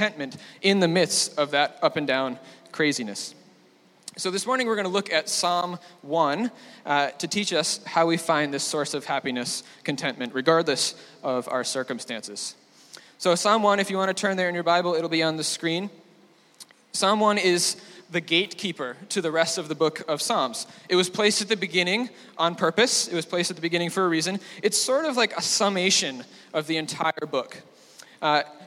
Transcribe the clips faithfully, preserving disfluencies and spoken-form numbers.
contentment in the midst of that up and down craziness. So this morning we're going to look at Psalm one uh, to teach us how we find this source of happiness, contentment, regardless of our circumstances. So Psalm one, if you want to turn there in your Bible, it'll be on the screen. Psalm one is the gatekeeper to the rest of the book of Psalms. It was placed at the beginning on purpose. It was placed at the beginning for a reason. It's sort of like a summation of the entire book. Uh,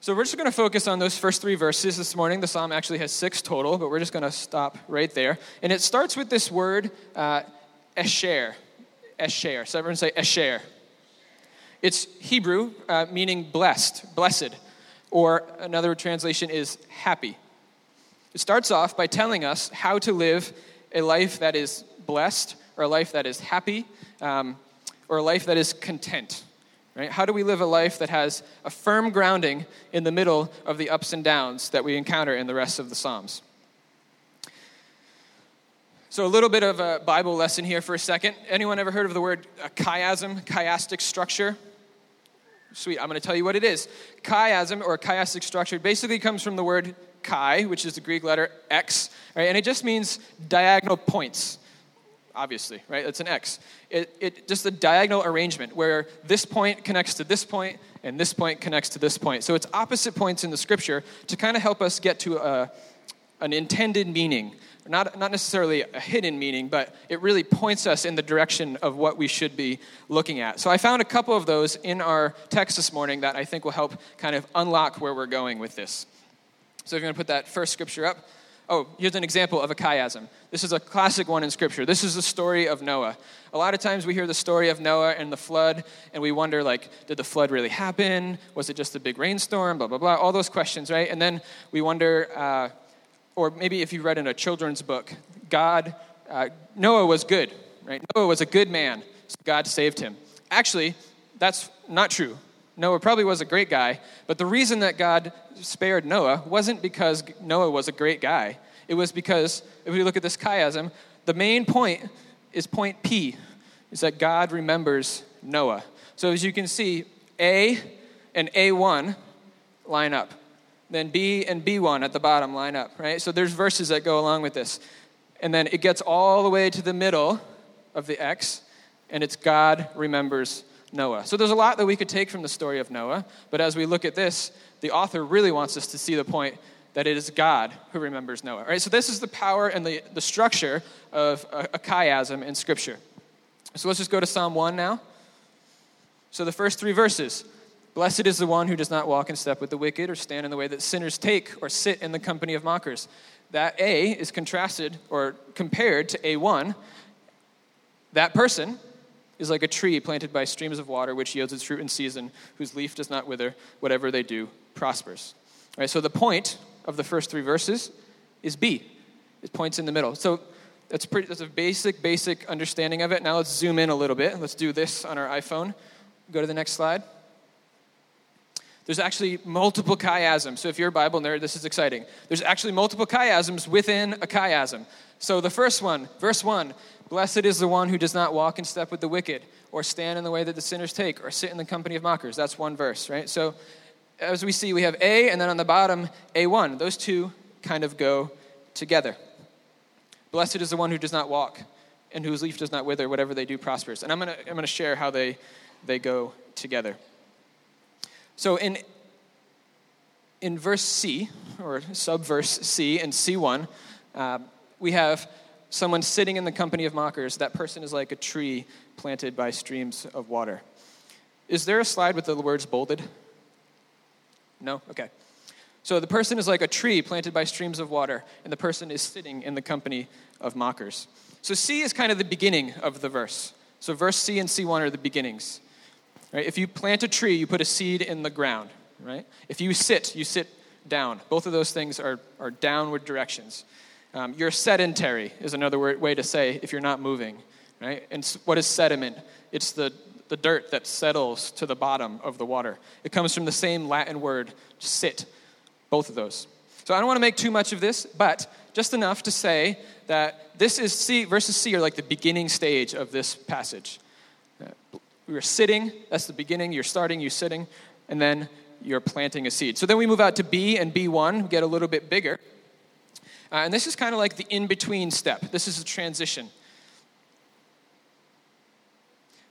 So we're just going to focus on those first three verses this morning. The psalm actually has six total, but we're just going to stop right there. And it starts with this word, uh, esher. Esher. So everyone say esher. It's Hebrew, uh, meaning blessed, blessed. Or another translation is happy. It starts off by telling us how to live a life that is blessed, or a life that is happy, um, or a life that is content. Right? How do we live a life that has a firm grounding in the middle of the ups and downs that we encounter in the rest of the Psalms? So a little bit of a Bible lesson here for a second. Anyone ever heard of the word uh, chiasm, chiastic structure? Sweet, I'm going to tell you what it is. Chiasm, or chiastic structure, basically comes from the word chi, which is the Greek letter X, right? And it just means diagonal points. Obviously, right? It's an X. It, it just a diagonal arrangement where this point connects to this point and this point connects to this point. So it's opposite points in the scripture to kind of help us get to a, an intended meaning. Not, not necessarily a hidden meaning, but it really points us in the direction of what we should be looking at. So I found a couple of those in our text this morning that I think will help kind of unlock where we're going with this. So if you're going to put that first scripture up. Oh, here's an example of a chiasm. This is a classic one in Scripture. This is the story of Noah. A lot of times we hear the story of Noah and the flood, and we wonder, like, did the flood really happen? Was it just a big rainstorm? Blah, blah, blah. All those questions, right? And then we wonder, uh, or maybe if you read in a children's book, God, uh, Noah was good, right? Noah was a good man, so God saved him. Actually, that's not true. Noah probably was a great guy, but the reason that God spared Noah wasn't because Noah was a great guy. It was because, if we look at this chiasm, the main point is point P, is that God remembers Noah. So as you can see, A and A one line up. Then B and B one at the bottom line up, right? So there's verses that go along with this. And then it gets all the way to the middle of the X, and it's God remembers Noah. So there's a lot that we could take from the story of Noah, but as we look at this, the author really wants us to see the point that it is God who remembers Noah. All right, so this is the power and the, the structure of a, a chiasm in Scripture. So let's just go to Psalm one now. So the first three verses. Blessed is the one who does not walk in step with the wicked, or stand in the way that sinners take, or sit in the company of mockers. That A is contrasted or compared to A one. That person is like a tree planted by streams of water, which yields its fruit in season, whose leaf does not wither, whatever they do prospers. All right, so the point of the first three verses is B. It points in the middle. So that's pretty, that's a basic, basic understanding of it. Now let's zoom in a little bit. Let's do this on our iPhone. Go to the next slide. There's actually multiple chiasms. So if you're a Bible nerd, this is exciting. There's actually multiple chiasms within a chiasm. So the first one, verse one, blessed is the one who does not walk in step with the wicked, or stand in the way that the sinners take, or sit in the company of mockers. That's one verse, right? So as we see, we have A, and then on the bottom, A one. Those two kind of go together. Blessed is the one who does not walk, and whose leaf does not wither, whatever they do prospers. And I'm gonna I'm gonna share how they they go together. So in in verse C, or subverse C and C one, uh, we have someone sitting in the company of mockers. That person is like a tree planted by streams of water. Is there a slide with the words bolded? No? Okay. So the person is like a tree planted by streams of water, and the person is sitting in the company of mockers. So C is kind of the beginning of the verse. So verse C and C one are the beginnings. Right? If you plant a tree, you put a seed in the ground, right? If you sit, you sit down. Both of those things are, are downward directions. Um, you're sedentary is another word, way to say if you're not moving, right? And what is sediment? It's the, the dirt that settles to the bottom of the water. It comes from the same Latin word, sit, both of those. So I don't want to make too much of this, but just enough to say that this is C, verses C are like the beginning stage of this passage. We are sitting, that's the beginning, you're starting, you're sitting, and then you're planting a seed. So then we move out to B and B one, get a little bit bigger. Uh, and this is kind of like the in-between step. This is a transition.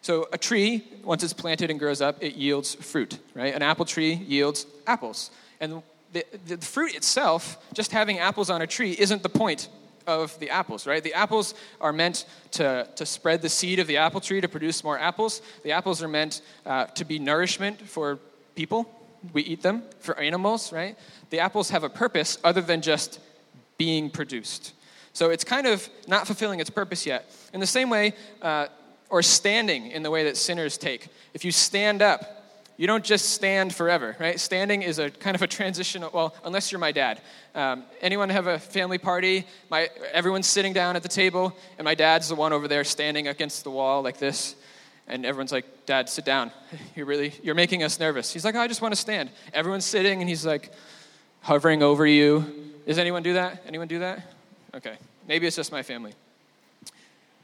So a tree, once it's planted and grows up, it yields fruit, right? An apple tree yields apples. And the, the fruit itself, just having apples on a tree, isn't the point of the apples, right? The apples are meant to, to spread the seed of the apple tree to produce more apples. The apples are meant uh, to be nourishment for people. We eat them for animals, right? The apples have a purpose other than just being produced. So it's kind of not fulfilling its purpose yet. In the same way, uh, or standing in the way that sinners take. If you stand up, you don't just stand forever, right? Standing is a kind of a transitional, well, unless you're my dad. Um, anyone have a family party? My everyone's sitting down at the table, and my dad's the one over there standing against the wall like this. And everyone's like, Dad, sit down. You're really, you're making us nervous. He's like, oh, I just want to stand. Everyone's sitting, and he's like hovering over you. Does anyone do that? Anyone do that? Okay. Maybe it's just my family.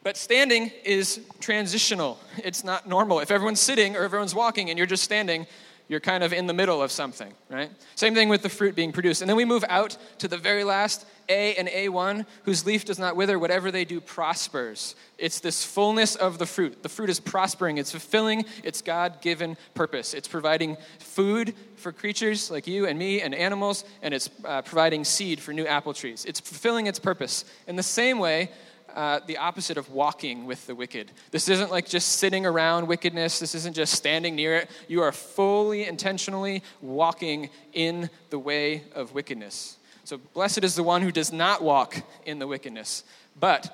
But standing is transitional. It's not normal. If everyone's sitting or everyone's walking and you're just standing, you're kind of in the middle of something, right? Same thing with the fruit being produced. And then we move out to the very last, A and A one, whose leaf does not wither, whatever they do prospers. It's this fullness of the fruit. The fruit is prospering. It's fulfilling its God-given purpose. It's providing food for creatures like you and me and animals, and it's uh, providing seed for new apple trees. It's fulfilling its purpose. In the same way, Uh, the opposite of walking with the wicked. This isn't like just sitting around wickedness. This isn't just standing near it. You are fully, intentionally walking in the way of wickedness. So blessed is the one who does not walk in the wickedness, but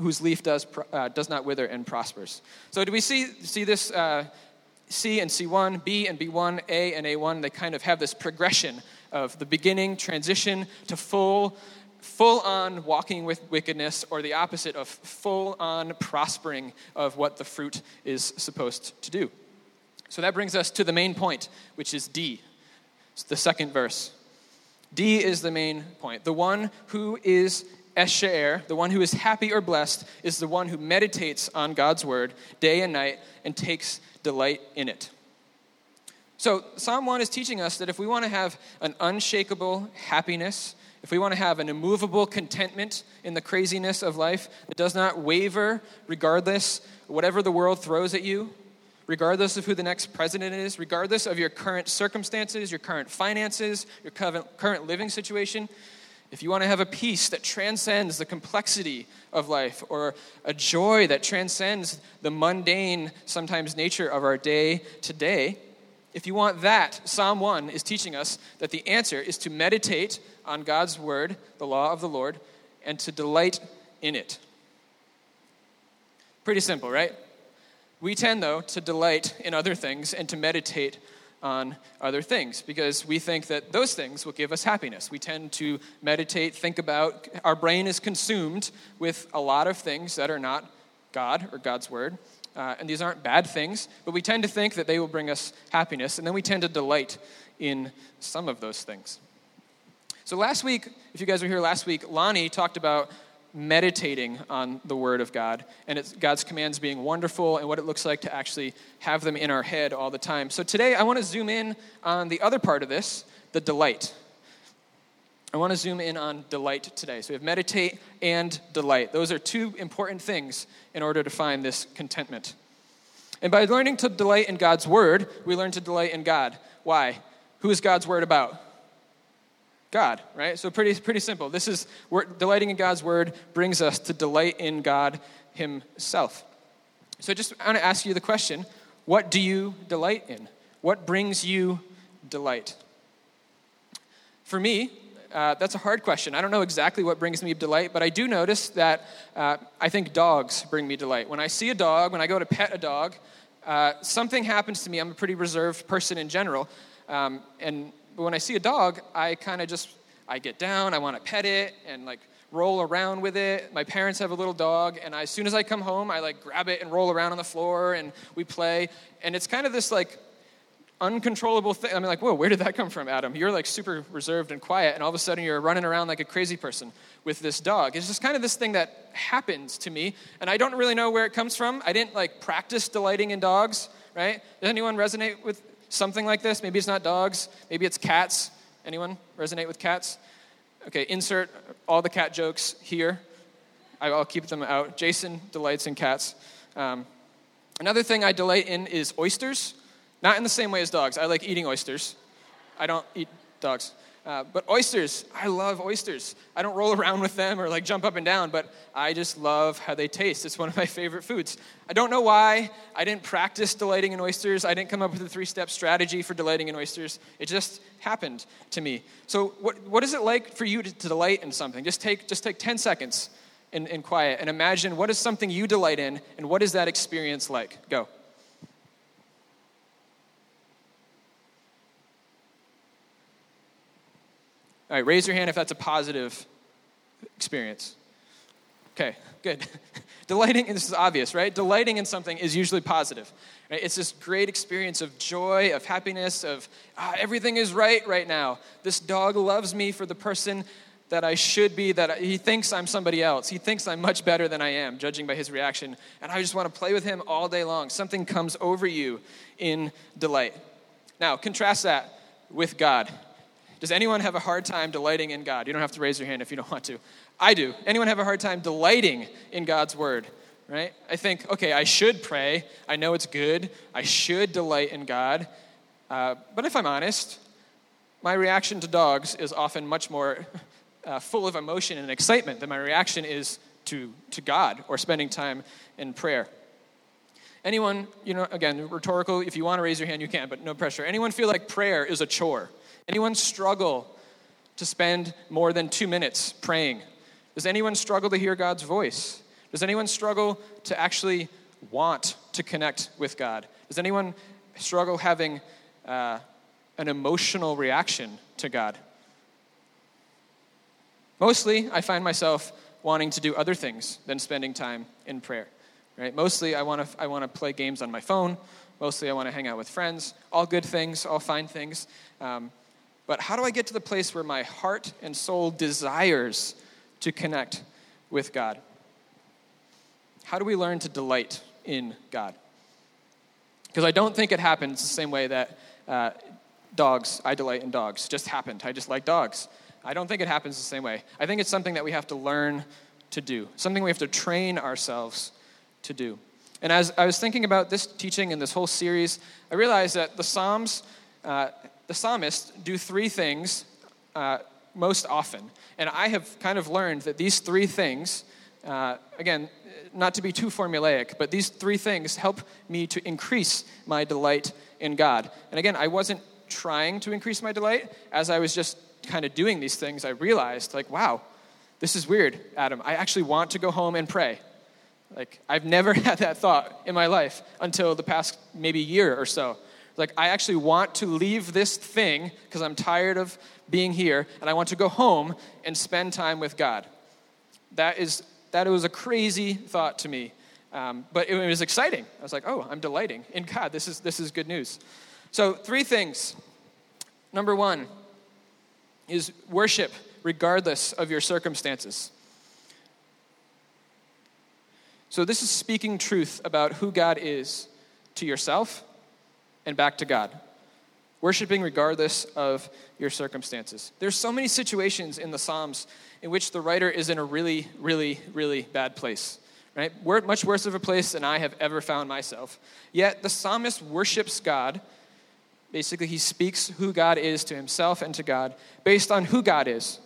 whose leaf does uh, does not wither and prospers. So do we see see this uh, C and C one, B and B one, A and A one? They kind of have this progression of the beginning, transition to full full-on walking with wickedness, or the opposite of full-on prospering of what the fruit is supposed to do. So that brings us to the main point, which is D. It's the second verse. D is the main point. The one who is esher, the one who is happy or blessed, is the one who meditates on God's word day and night and takes delight in it. So Psalm one is teaching us that if we want to have an unshakable happiness, if we want to have an immovable contentment in the craziness of life that does not waver regardless whatever the world throws at you, regardless of who the next president is, regardless of your current circumstances, your current finances, your current living situation, if you want to have a peace that transcends the complexity of life or a joy that transcends the mundane, sometimes nature of our day to day, if you want that, Psalm one is teaching us that the answer is to meditate on God's word, the law of the Lord, and to delight in it. Pretty simple, right? We tend, though, to delight in other things and to meditate on other things because we think that those things will give us happiness. We tend to meditate, think about, our brain is consumed with a lot of things that are not God or God's word. Uh, and these aren't bad things, but we tend to think that they will bring us happiness, and then we tend to delight in some of those things. So last week, if you guys were here last week, Lonnie talked about meditating on the Word of God, and it's God's commands being wonderful and what it looks like to actually have them in our head all the time. So today, I want to zoom in on the other part of this, the delight. I want to zoom in on delight today. So we have meditate and delight. Those are two important things in order to find this contentment. And by learning to delight in God's word, we learn to delight in God. Why? Who is God's word about? God, right? So pretty pretty simple. This is we're, delighting in God's word brings us to delight in God himself. So just I want to ask you the question, what do you delight in? What brings you delight? For me, Uh, that's a hard question. I don't know exactly what brings me delight, but I do notice that uh, I think dogs bring me delight. When I see a dog, when I go to pet a dog, uh, something happens to me. I'm a pretty reserved person in general, um, and when I see a dog, I kind of just, I get down, I want to pet it and like roll around with it. My parents have a little dog, and I, as soon as I come home, I like grab it and roll around on the floor, and we play. And it's kind of this like uncontrollable thing. I mean, like, whoa, where did that come from, Adam? You're like super reserved and quiet, and all of a sudden you're running around like a crazy person with this dog. It's just kind of this thing that happens to me, and I don't really know where it comes from. I didn't like practice delighting in dogs, right? Does anyone resonate with something like this? Maybe it's not dogs. Maybe it's cats. Anyone resonate with cats? Okay, insert all the cat jokes here. I'll keep them out. Jason delights in cats. Um, another thing I delight in is oysters. Not in the same way as dogs. I like eating oysters. I don't eat dogs. Uh, but oysters, I love oysters. I don't roll around with them or like jump up and down, but I just love how they taste. It's one of my favorite foods. I don't know why. I didn't practice delighting in oysters. I didn't come up with a three-step strategy for delighting in oysters. It just happened to me. So what what is it like for you to, to delight in something? Just take just take ten seconds in, in quiet and imagine, what is something you delight in, and what is that experience like? Go. All right, raise your hand if that's a positive experience. Okay, good. Delighting, and this is obvious, right? Delighting in something is usually positive. Right? It's this great experience of joy, of happiness, of ah, everything is right right now. This dog loves me for the person that I should be, that I, he thinks I'm somebody else. He thinks I'm much better than I am, judging by his reaction. And I just want to play with him all day long. Something comes over you in delight. Now, contrast that with God. Does anyone have a hard time delighting in God? You don't have to raise your hand if you don't want to. I do. Anyone have a hard time delighting in God's word, right? I think, okay, I should pray. I know it's good. I should delight in God. Uh, but if I'm honest, my reaction to dogs is often much more uh, full of emotion and excitement than my reaction is to, to God or spending time in prayer. Anyone, you know, again, rhetorical, if you want to raise your hand, you can, but no pressure. Anyone feel like prayer is a chore? Anyone struggle to spend more than two minutes praying? Does anyone struggle to hear God's voice? Does anyone struggle to actually want to connect with God? Does anyone struggle having uh, an emotional reaction to God? Mostly, I find myself wanting to do other things than spending time in prayer. Right? Mostly, I want to I want to play games on my phone. Mostly, I want to hang out with friends. All good things, all fine things. Um, But how do I get to the place where my heart and soul desires to connect with God? How do we learn to delight in God? Because I don't think it happens the same way that uh, dogs, I delight in dogs, just happened. I just like dogs. I don't think it happens the same way. I think it's something that we have to learn to do, something we have to train ourselves to do. And as I was thinking about this teaching and this whole series, I realized that the Psalms... Uh, The psalmists do three things uh, most often. And I have kind of learned that these three things, uh, again, not to be too formulaic, but these three things help me to increase my delight in God. And again, I wasn't trying to increase my delight. As I was just kind of doing these things, I realized, like, wow, this is weird, Adam. I actually want to go home and pray. Like, I've never had that thought in my life until the past maybe year or so. Like, I actually want to leave this thing because I'm tired of being here, and I want to go home and spend time with God. That is, that was a crazy thought to me, um, but it, it was exciting. I was like, oh, I'm delighting in God. This is, this is good news. So three things. Number one is worship regardless of your circumstances. So this is speaking truth about who God is to yourself and back to God. Worshiping regardless of your circumstances. There's so many situations in the Psalms in which the writer is in a really, really, really bad place, right? We're much worse of a place than I have ever found myself. Yet the psalmist worships God. Basically, he speaks who God is to himself and to God based on who God is,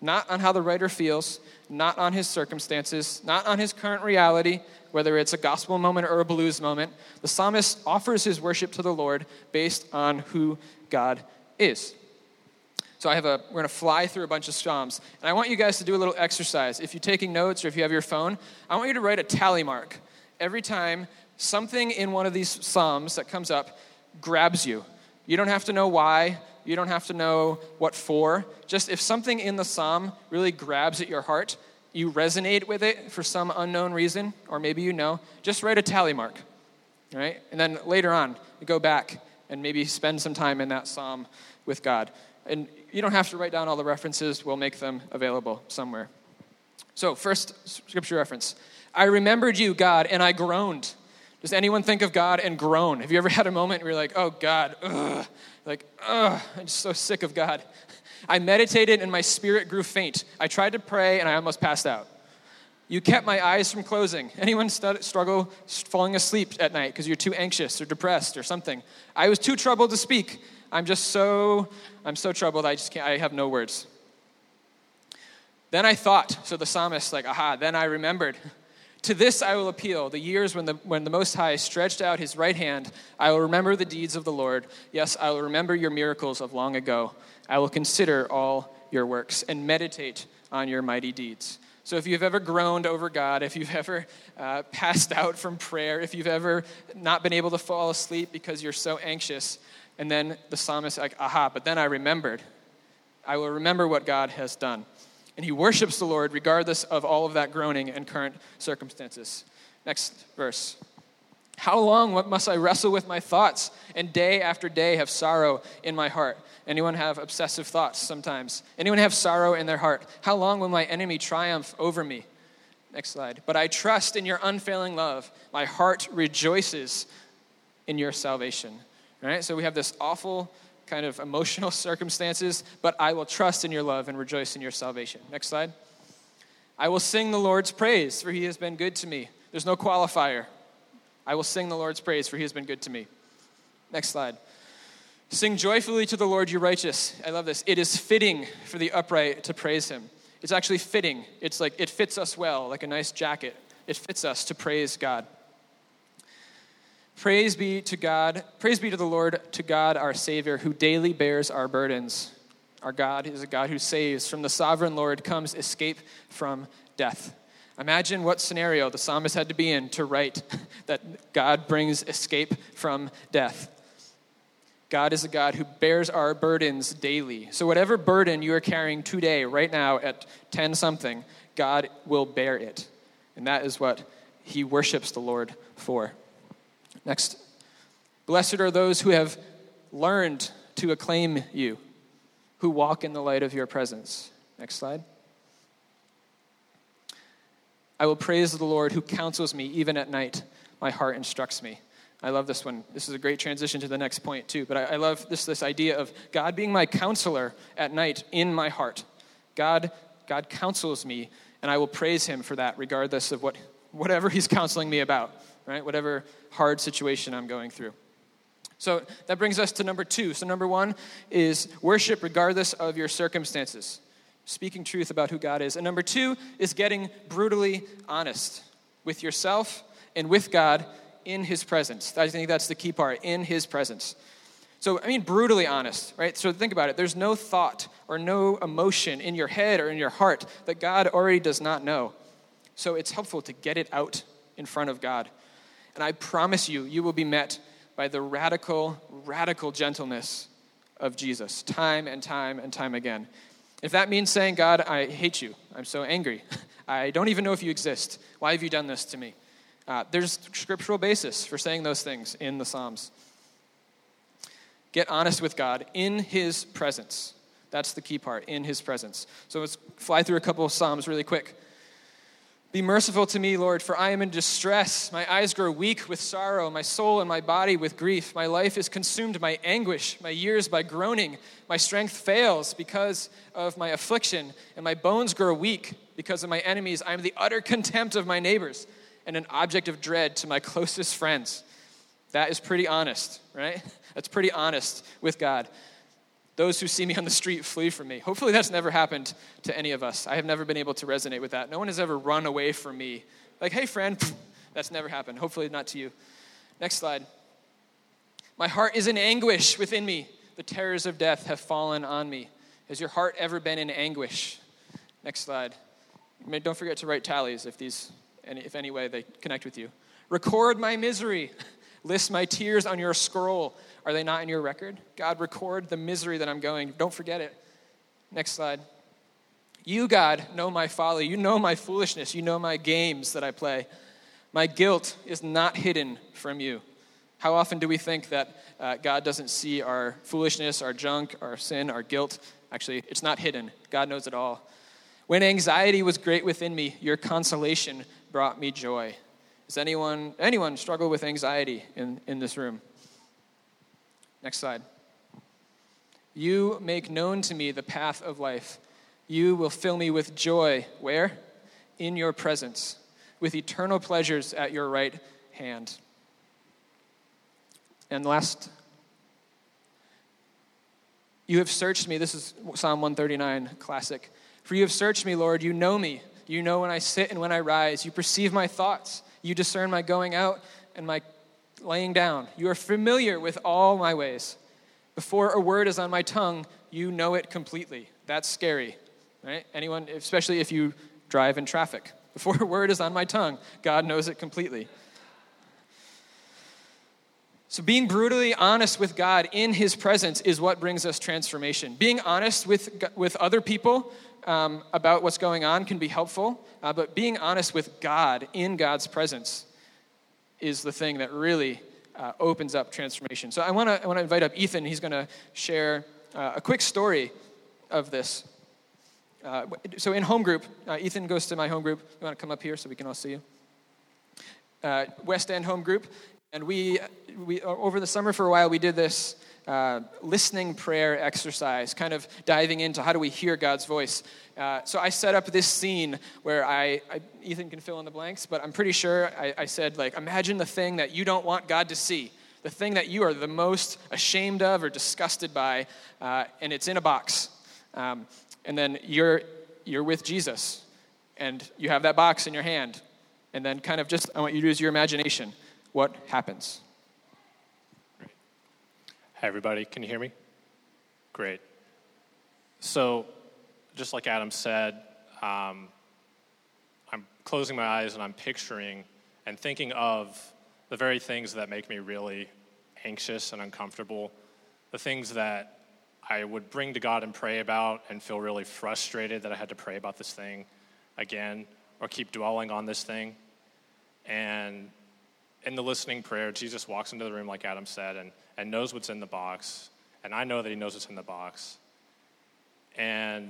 not on how the writer feels, not on his circumstances, not on his current reality, whether it's a gospel moment or a blues moment. The psalmist offers his worship to the Lord based on who God is. So I have a, we're going to fly through a bunch of psalms, and I want you guys to do a little exercise. If you're taking notes or if you have your phone, I want you to write a tally mark every time something in one of these psalms that comes up grabs you. You don't have to know why. You don't have to know what for. Just if something in the psalm really grabs at your heart, you resonate with it for some unknown reason, or maybe you know, just write a tally mark, right? And then later on, you go back and maybe spend some time in that psalm with God. And you don't have to write down all the references. We'll make them available somewhere. So first scripture reference. I remembered you, God, and I groaned. Does anyone think of God and groan? Have you ever had a moment where you're like, oh, God, ugh. Like, ugh, I'm just so sick of God. I meditated and my spirit grew faint. I tried to pray and I almost passed out. You kept my eyes from closing. Anyone st- struggle falling asleep at night because you're too anxious or depressed or something? I was too troubled to speak. I'm just so, I'm so troubled. I just can't, I have no words. Then I thought, so the psalmist, like, aha, then I remembered. To this I will appeal. The years when the when the Most High stretched out his right hand, I will remember the deeds of the Lord. Yes, I will remember your miracles of long ago. I will consider all your works and meditate on your mighty deeds. So if you've ever groaned over God, if you've ever uh, passed out from prayer, if you've ever not been able to fall asleep because you're so anxious, and then the psalmist, like, aha, but then I remembered. I will remember what God has done. And he worships the Lord regardless of all of that groaning and current circumstances. Next verse. How long must I wrestle with my thoughts and day after day have sorrow in my heart? Anyone have obsessive thoughts sometimes? Anyone have sorrow in their heart? How long will my enemy triumph over me? Next slide. But I trust in your unfailing love. My heart rejoices in your salvation. All right, so we have this awful kind of emotional circumstances, but I will trust in your love and rejoice in your salvation. Next slide. I will sing the Lord's praise, for he has been good to me. There's no qualifier. I will sing the Lord's praise, for he has been good to me. Next slide. Sing joyfully to the Lord, you righteous. I love this. It is fitting for the upright to praise him. It's actually fitting. It's like it fits us well, like a nice jacket. It fits us to praise God. Praise be to God, praise be to the Lord, to God our Savior, who daily bears our burdens. Our God is a God who saves. From the sovereign Lord comes escape from death. Imagine what scenario the psalmist had to be in to write that God brings escape from death. God is a God who bears our burdens daily. So whatever burden you are carrying today, right now at ten something, God will bear it. And that is what he worships the Lord for. Next. Blessed are those who have learned to acclaim you, who walk in the light of your presence. Next slide. I will praise the Lord who counsels me even at night. My heart instructs me. I love this one. This is a great transition to the next point too, but I, I love this, this idea of God being my counselor at night in my heart. God, God counsels me, and I will praise him for that regardless of what whatever he's counseling me about. Right? Whatever hard situation I'm going through. So that brings us to number two. So number one is worship regardless of your circumstances, speaking truth about who God is. And number two is getting brutally honest with yourself and with God in his presence. I think that's the key part, in his presence. So, I mean, brutally honest, right? So think about it. There's no thought or no emotion in your head or in your heart that God already does not know. So it's helpful to get it out in front of God. And I promise you, you will be met by the radical, radical gentleness of Jesus time and time and time again. If that means saying, God, I hate you. I'm so angry. I don't even know if you exist. Why have you done this to me? Uh, there's scriptural basis for saying those things in the Psalms. Get honest with God in his presence. That's the key part, in his presence. So let's fly through a couple of Psalms really quick. Be merciful to me, Lord, for I am in distress. My eyes grow weak with sorrow, my soul and my body with grief. My life is consumed by anguish, my years by groaning. My strength fails because of my affliction, and my bones grow weak because of my enemies. I am the utter contempt of my neighbors and an object of dread to my closest friends. That is pretty honest, right? That's pretty honest with God. Those who see me on the street flee from me. Hopefully that's never happened to any of us. I have never been able to resonate with that. No one has ever run away from me. Like, hey, friend, that's never happened. Hopefully not to you. Next slide. My heart is in anguish within me. The terrors of death have fallen on me. Has your heart ever been in anguish? Next slide. Don't forget to write tallies if these, if any way they connect with you. Record my misery. List my tears on your scroll. Are they not in your record? God, record the misery that I'm going. Don't forget it. Next slide. You, God, know my folly. You know my foolishness. You know my games that I play. My guilt is not hidden from you. How often do we think that uh, God doesn't see our foolishness, our junk, our sin, our guilt? Actually, it's not hidden. God knows it all. When anxiety was great within me, your consolation brought me joy. Does anyone anyone struggle with anxiety in, in this room? Next slide. You make known to me the path of life. You will fill me with joy. Where? In your presence, with eternal pleasures at your right hand. And last, you have searched me. This is Psalm one thirty-nine, classic. For you have searched me, Lord. You know me. You know when I sit and when I rise. You perceive my thoughts. You discern my going out and my laying down. You are familiar with all my ways. Before a word is on my tongue, you know it completely. That's scary, right? Anyone, especially if you drive in traffic. Before a word is on my tongue, God knows it completely. So being brutally honest with God in his presence is what brings us transformation. Being honest with with other people um, about what's going on can be helpful, uh, but being honest with God in God's presence is the thing that really uh, opens up transformation. So I want to I want to invite up Ethan. He's going to share uh, a quick story of this. Uh, so in home group, uh, Ethan goes to my home group. You want to come up here so we can all see you? Uh, West End home group. And we, we over the summer for a while, we did this uh, listening prayer exercise, kind of diving into how do we hear God's voice. Uh, so I set up this scene where I, I, Ethan can fill in the blanks, but I'm pretty sure I, I said, like, imagine the thing that you don't want God to see, the thing that you are the most ashamed of or disgusted by, uh, and it's in a box. Um, and then you're you're with Jesus, and you have that box in your hand. And then kind of just, I want you to use your imagination. What happens? Great. Hi, everybody. Can you hear me? Great. So, just like Adam said, um, I'm closing my eyes and I'm picturing and thinking of the very things that make me really anxious and uncomfortable, the things that I would bring to God and pray about and feel really frustrated that I had to pray about this thing again or keep dwelling on this thing. And in the listening prayer, Jesus walks into the room, like Adam said, and, and knows what's in the box. And I know that he knows what's in the box. And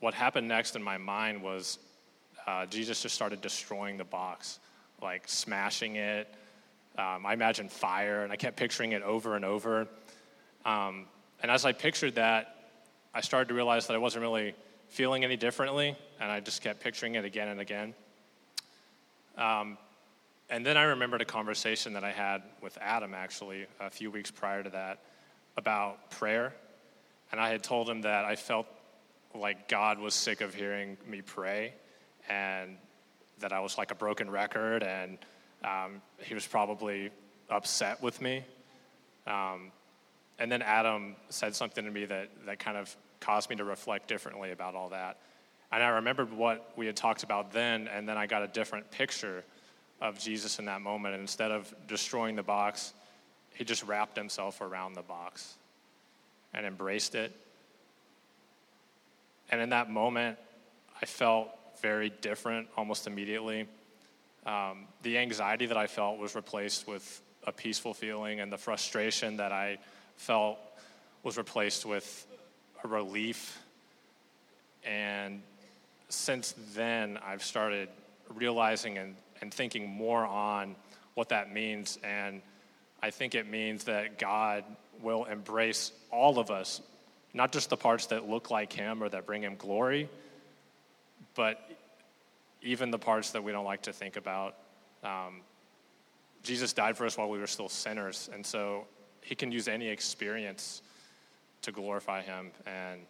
what happened next in my mind was uh, Jesus just started destroying the box, like smashing it. Um, I imagined fire, and I kept picturing it over and over. Um, and as I pictured that, I started to realize that I wasn't really feeling any differently, and I just kept picturing it again and again. Um, And then I remembered a conversation that I had with Adam, actually, a few weeks prior to that, about prayer. And I had told him that I felt like God was sick of hearing me pray and that I was like a broken record, and um, he was probably upset with me. Um, and then Adam said something to me that, that kind of caused me to reflect differently about all that. And I remembered what we had talked about then, and then I got a different picture of Jesus in that moment. And instead of destroying the box, he just wrapped himself around the box and embraced it. And in that moment, I felt very different almost immediately. Um, the anxiety that I felt was replaced with a peaceful feeling, and the frustration that I felt was replaced with a relief. And since then, I've started realizing and and thinking more on what that means. And I think it means that God will embrace all of us, not just the parts that look like him or that bring him glory, but even the parts that we don't like to think about. Um, Jesus died for us while we were still sinners, and so he can use any experience to glorify him. And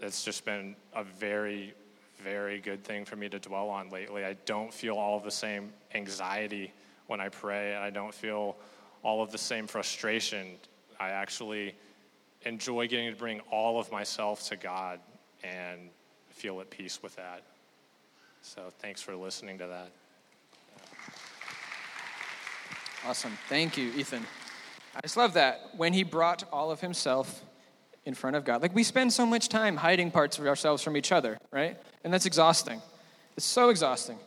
it's just been a very very good thing for me to dwell on lately. I don't feel all of the same anxiety when I pray, and I don't feel all of the same frustration. I actually enjoy getting to bring all of myself to God and feel at peace with that. So thanks for listening to that. Awesome. Thank you, Ethan. I just love that. When he brought all of himself in front of God. Like, we spend so much time hiding parts of ourselves from each other, right? And that's exhausting. It's so exhausting.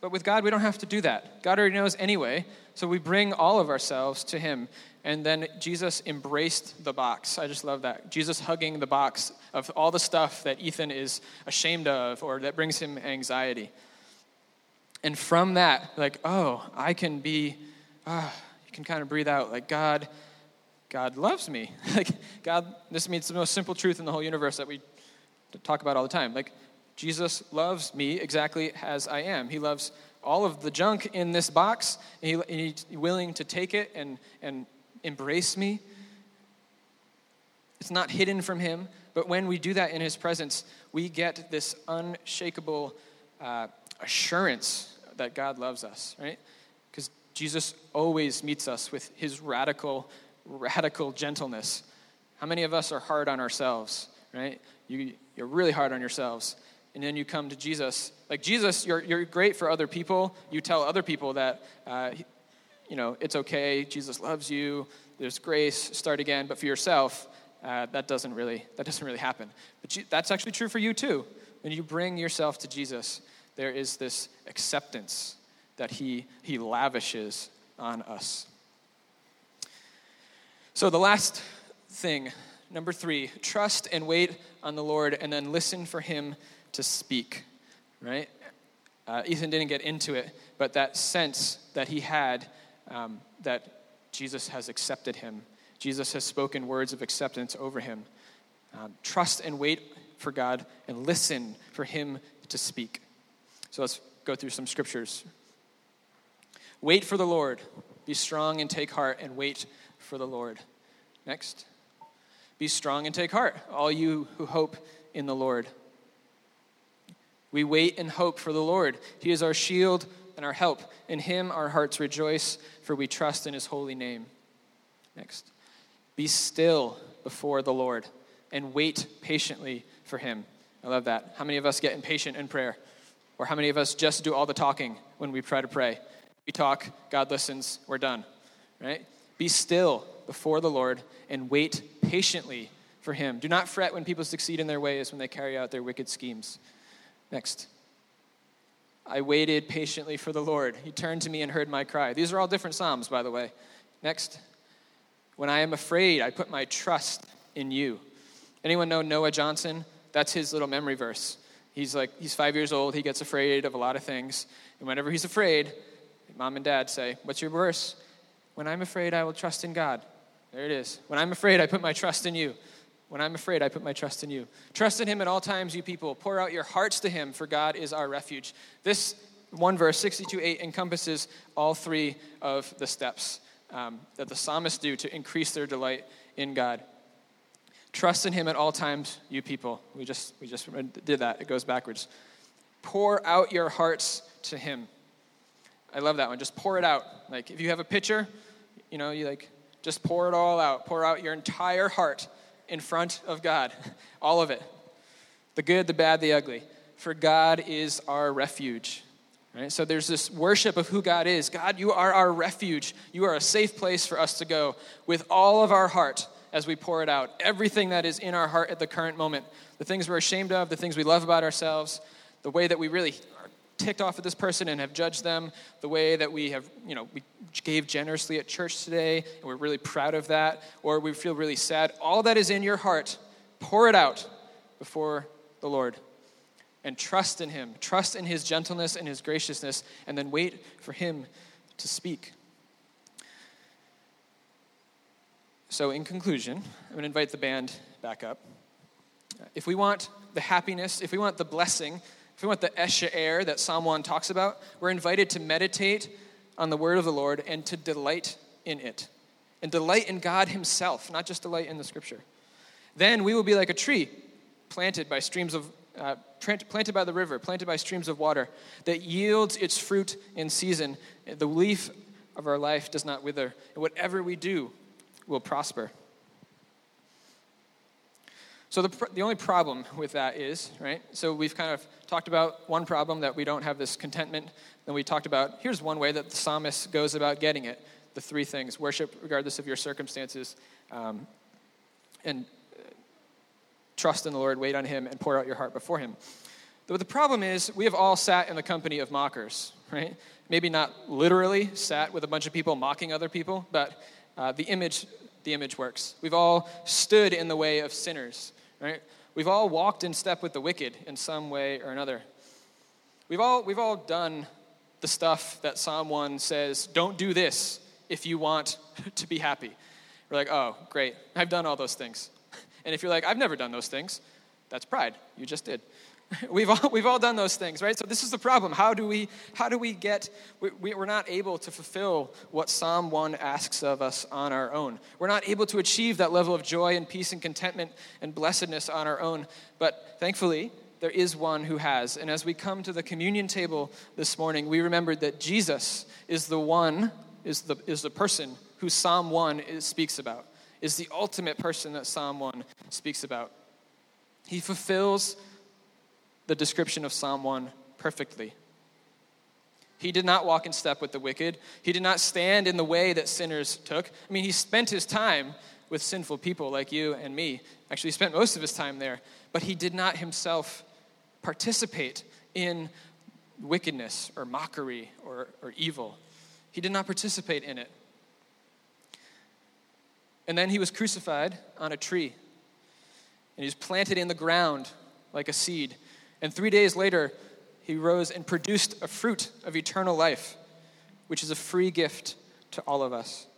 But with God, we don't have to do that. God already knows anyway, so we bring all of ourselves to him. And then Jesus embraced the box. I just love that. Jesus hugging the box of all the stuff that Ethan is ashamed of or that brings him anxiety. And from that, like, oh, I can be, ah, oh, you can kind of breathe out, like, God, God loves me. Like, God, this means the most simple truth in the whole universe that we talk about all the time. Like, Jesus loves me exactly as I am. He loves all of the junk in this box, and he, he's willing to take it and, and embrace me. It's not hidden from him, but when we do that in his presence, we get this unshakable uh, assurance that God loves us, right? Because Jesus always meets us with his radical, radical gentleness. How many of us are hard on ourselves, right? You, you're really hard on yourselves. And then you come to Jesus. Like, Jesus, you're you're great for other people. You tell other people that, uh, you know, it's okay. Jesus loves you. There's grace. Start again. But for yourself, uh, that doesn't really that doesn't really happen. But you, that's actually true for you too. When you bring yourself to Jesus, there is this acceptance that he he lavishes on us. So the last thing, number three, trust and wait on the Lord, and then listen for him to speak, right? Uh, Ethan didn't get into it, but that sense that he had um, that Jesus has accepted him. Jesus has spoken words of acceptance over him. Um, trust and wait for God and listen for him to speak. So let's go through some scriptures. Wait for the Lord. Be strong and take heart and wait for the Lord. Next. Be strong and take heart, all you who hope in the Lord. We wait and hope for the Lord. He is our shield and our help. In him our hearts rejoice, for we trust in his holy name. Next. Be still before the Lord and wait patiently for him. I love that. How many of us get impatient in prayer? Or how many of us just do all the talking when we try to pray? We talk, God listens, we're done, right? Be still before the Lord and wait patiently for him. Do not fret when people succeed in their ways, when they carry out their wicked schemes. Next. I waited patiently for the Lord. He turned to me and heard my cry. These are all different psalms, by the way. Next. When I am afraid, I put my trust in you. Anyone know Noah Johnson? That's his little memory verse. He's like, he's five years old. He gets afraid of a lot of things. And whenever he's afraid, mom and dad say, what's your verse? When I'm afraid, I will trust in God. There it is. When I'm afraid, I put my trust in you. When I'm afraid, I put my trust in you. Trust in him at all times, you people. Pour out your hearts to him, for God is our refuge. This one verse, sixty-two eight, encompasses all three of the steps um, that the psalmists do to increase their delight in God. Trust in him at all times, you people. We just we just did that. It goes backwards. Pour out your hearts to him. I love that one. Just pour it out. Like, if you have a pitcher, you know, you like just pour it all out. Pour out your entire heart in front of God, all of it, the good, the bad, the ugly, for God is our refuge, right? So there's this worship of who God is. God, you are our refuge. You are a safe place for us to go with all of our heart as we pour it out, everything that is in our heart at the current moment, the things we're ashamed of, the things we love about ourselves, the way that we really are ticked off at this person and have judged them, the way that we have, you know, we gave generously at church today, and we're really proud of that, or we feel really sad. All that is in your heart, pour it out before the Lord, and trust in him. Trust in his gentleness and his graciousness, and then wait for him to speak. So in conclusion, I'm going to invite the band back up. If we want the happiness, if we want the blessing, if we want the esher that Psalm one talks about, we're invited to meditate on the word of the Lord and to delight in it. And delight in God himself, not just delight in the scripture. Then we will be like a tree planted by streams of, uh, planted by the river, planted by streams of water, that yields its fruit in season. The leaf of our life does not wither, and whatever we do will prosper. So the the only problem with that is, right, so we've kind of talked about one problem, that we don't have this contentment. Then we talked about, here's one way that the psalmist goes about getting it. The three things: worship regardless of your circumstances, um, and uh, trust in the Lord, wait on him, and pour out your heart before him. But the problem is, we have all sat in the company of mockers, right? Maybe not literally sat with a bunch of people mocking other people, but uh, the image the image works. We've all stood in the way of sinners, right? We've all walked in step with the wicked in some way or another. We've all we've all done the stuff that Psalm one says, don't do this if you want to be happy. We're like, oh, great, I've done all those things. And if you're like, I've never done those things, that's pride. You just did. We've all we've all done those things, right? So this is the problem. How do we how do we get we, we we're not able to fulfill what Psalm one asks of us on our own. We're not able to achieve that level of joy and peace and contentment and blessedness on our own. But thankfully, there is one who has. And as we come to the communion table this morning, we remembered that Jesus is the one is the is the person who Psalm one is, speaks about. Is the ultimate person that Psalm one speaks about. He fulfills the description of Psalm one perfectly. He did not walk in step with the wicked. He did not stand in the way that sinners took. I mean, he spent his time with sinful people like you and me. Actually, he spent most of his time there. But he did not himself participate in wickedness or mockery or, or evil. He did not participate in it. And then he was crucified on a tree. And he was planted in the ground like a seed. And three days later, he rose and produced a fruit of eternal life, which is a free gift to all of us.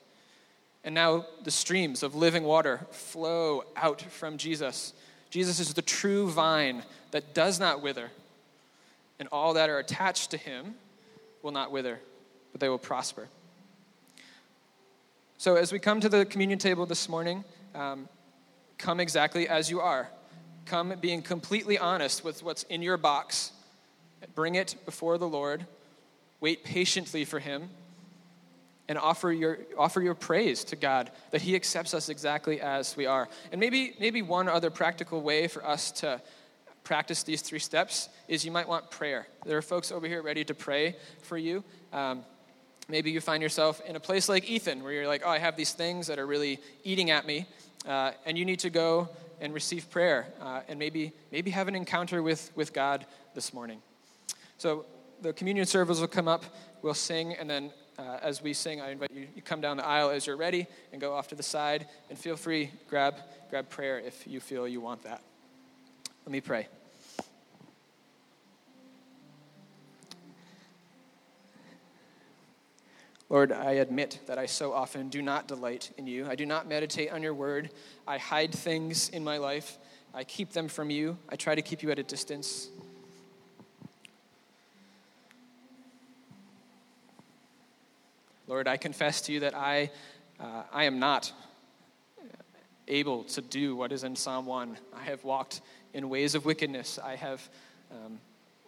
And now the streams of living water flow out from Jesus. Jesus is the true vine that does not wither, and all that are attached to him will not wither, but they will prosper. So as we come to the communion table this morning, um, come exactly as you are. Come being completely honest with what's in your box. Bring it before the Lord. Wait patiently for him. And offer your offer your praise to God that he accepts us exactly as we are. And maybe maybe one other practical way for us to practice these three steps is you might want prayer. There are folks over here ready to pray for you. Um, maybe you find yourself in a place like Ethan where you're like, oh, I have these things that are really eating at me. Uh, and you need to go and receive prayer, uh, and maybe maybe have an encounter with, with God this morning. So the communion servers will come up, we'll sing, and then uh, as we sing, I invite you, you come down the aisle as you're ready and go off to the side, and feel free, grab grab prayer if you feel you want that. Let me pray. Lord, I admit that I so often do not delight in you. I do not meditate on your word. I hide things in my life. I keep them from you. I try to keep you at a distance. Lord, I confess to you that I uh, I am not able to do what is in Psalm one. I have walked in ways of wickedness. I have... Um,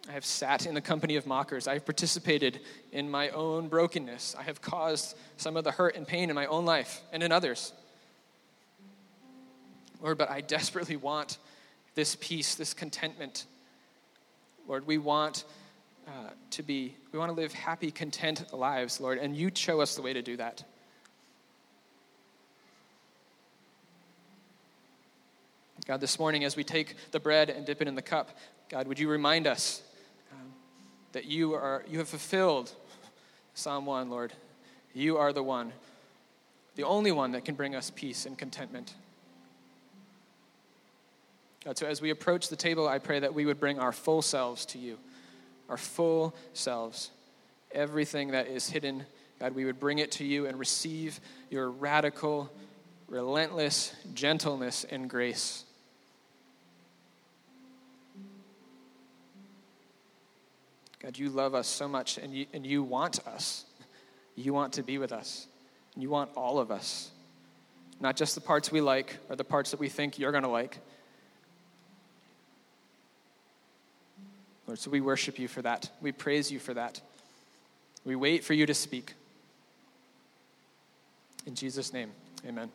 I have sat in the company of mockers. I have participated in my own brokenness. I have caused some of the hurt and pain in my own life and in others. Lord, but I desperately want this peace, this contentment. Lord, we want uh, to be, we want to live happy, content lives, Lord, and you show us the way to do that. God, this morning as we take the bread and dip it in the cup, God, would you remind us that you are you have fulfilled Psalm one, Lord. You are the one, the only one that can bring us peace and contentment. God, so as we approach the table, I pray that we would bring our full selves to you, our full selves. Everything that is hidden, God, we would bring it to you and receive your radical, relentless gentleness and grace. God, you love us so much, and you, and you want us. You want to be with us. And you want all of us. Not just the parts we like or the parts that we think you're going to like. Lord, so we worship you for that. We praise you for that. We wait for you to speak. In Jesus' name, amen.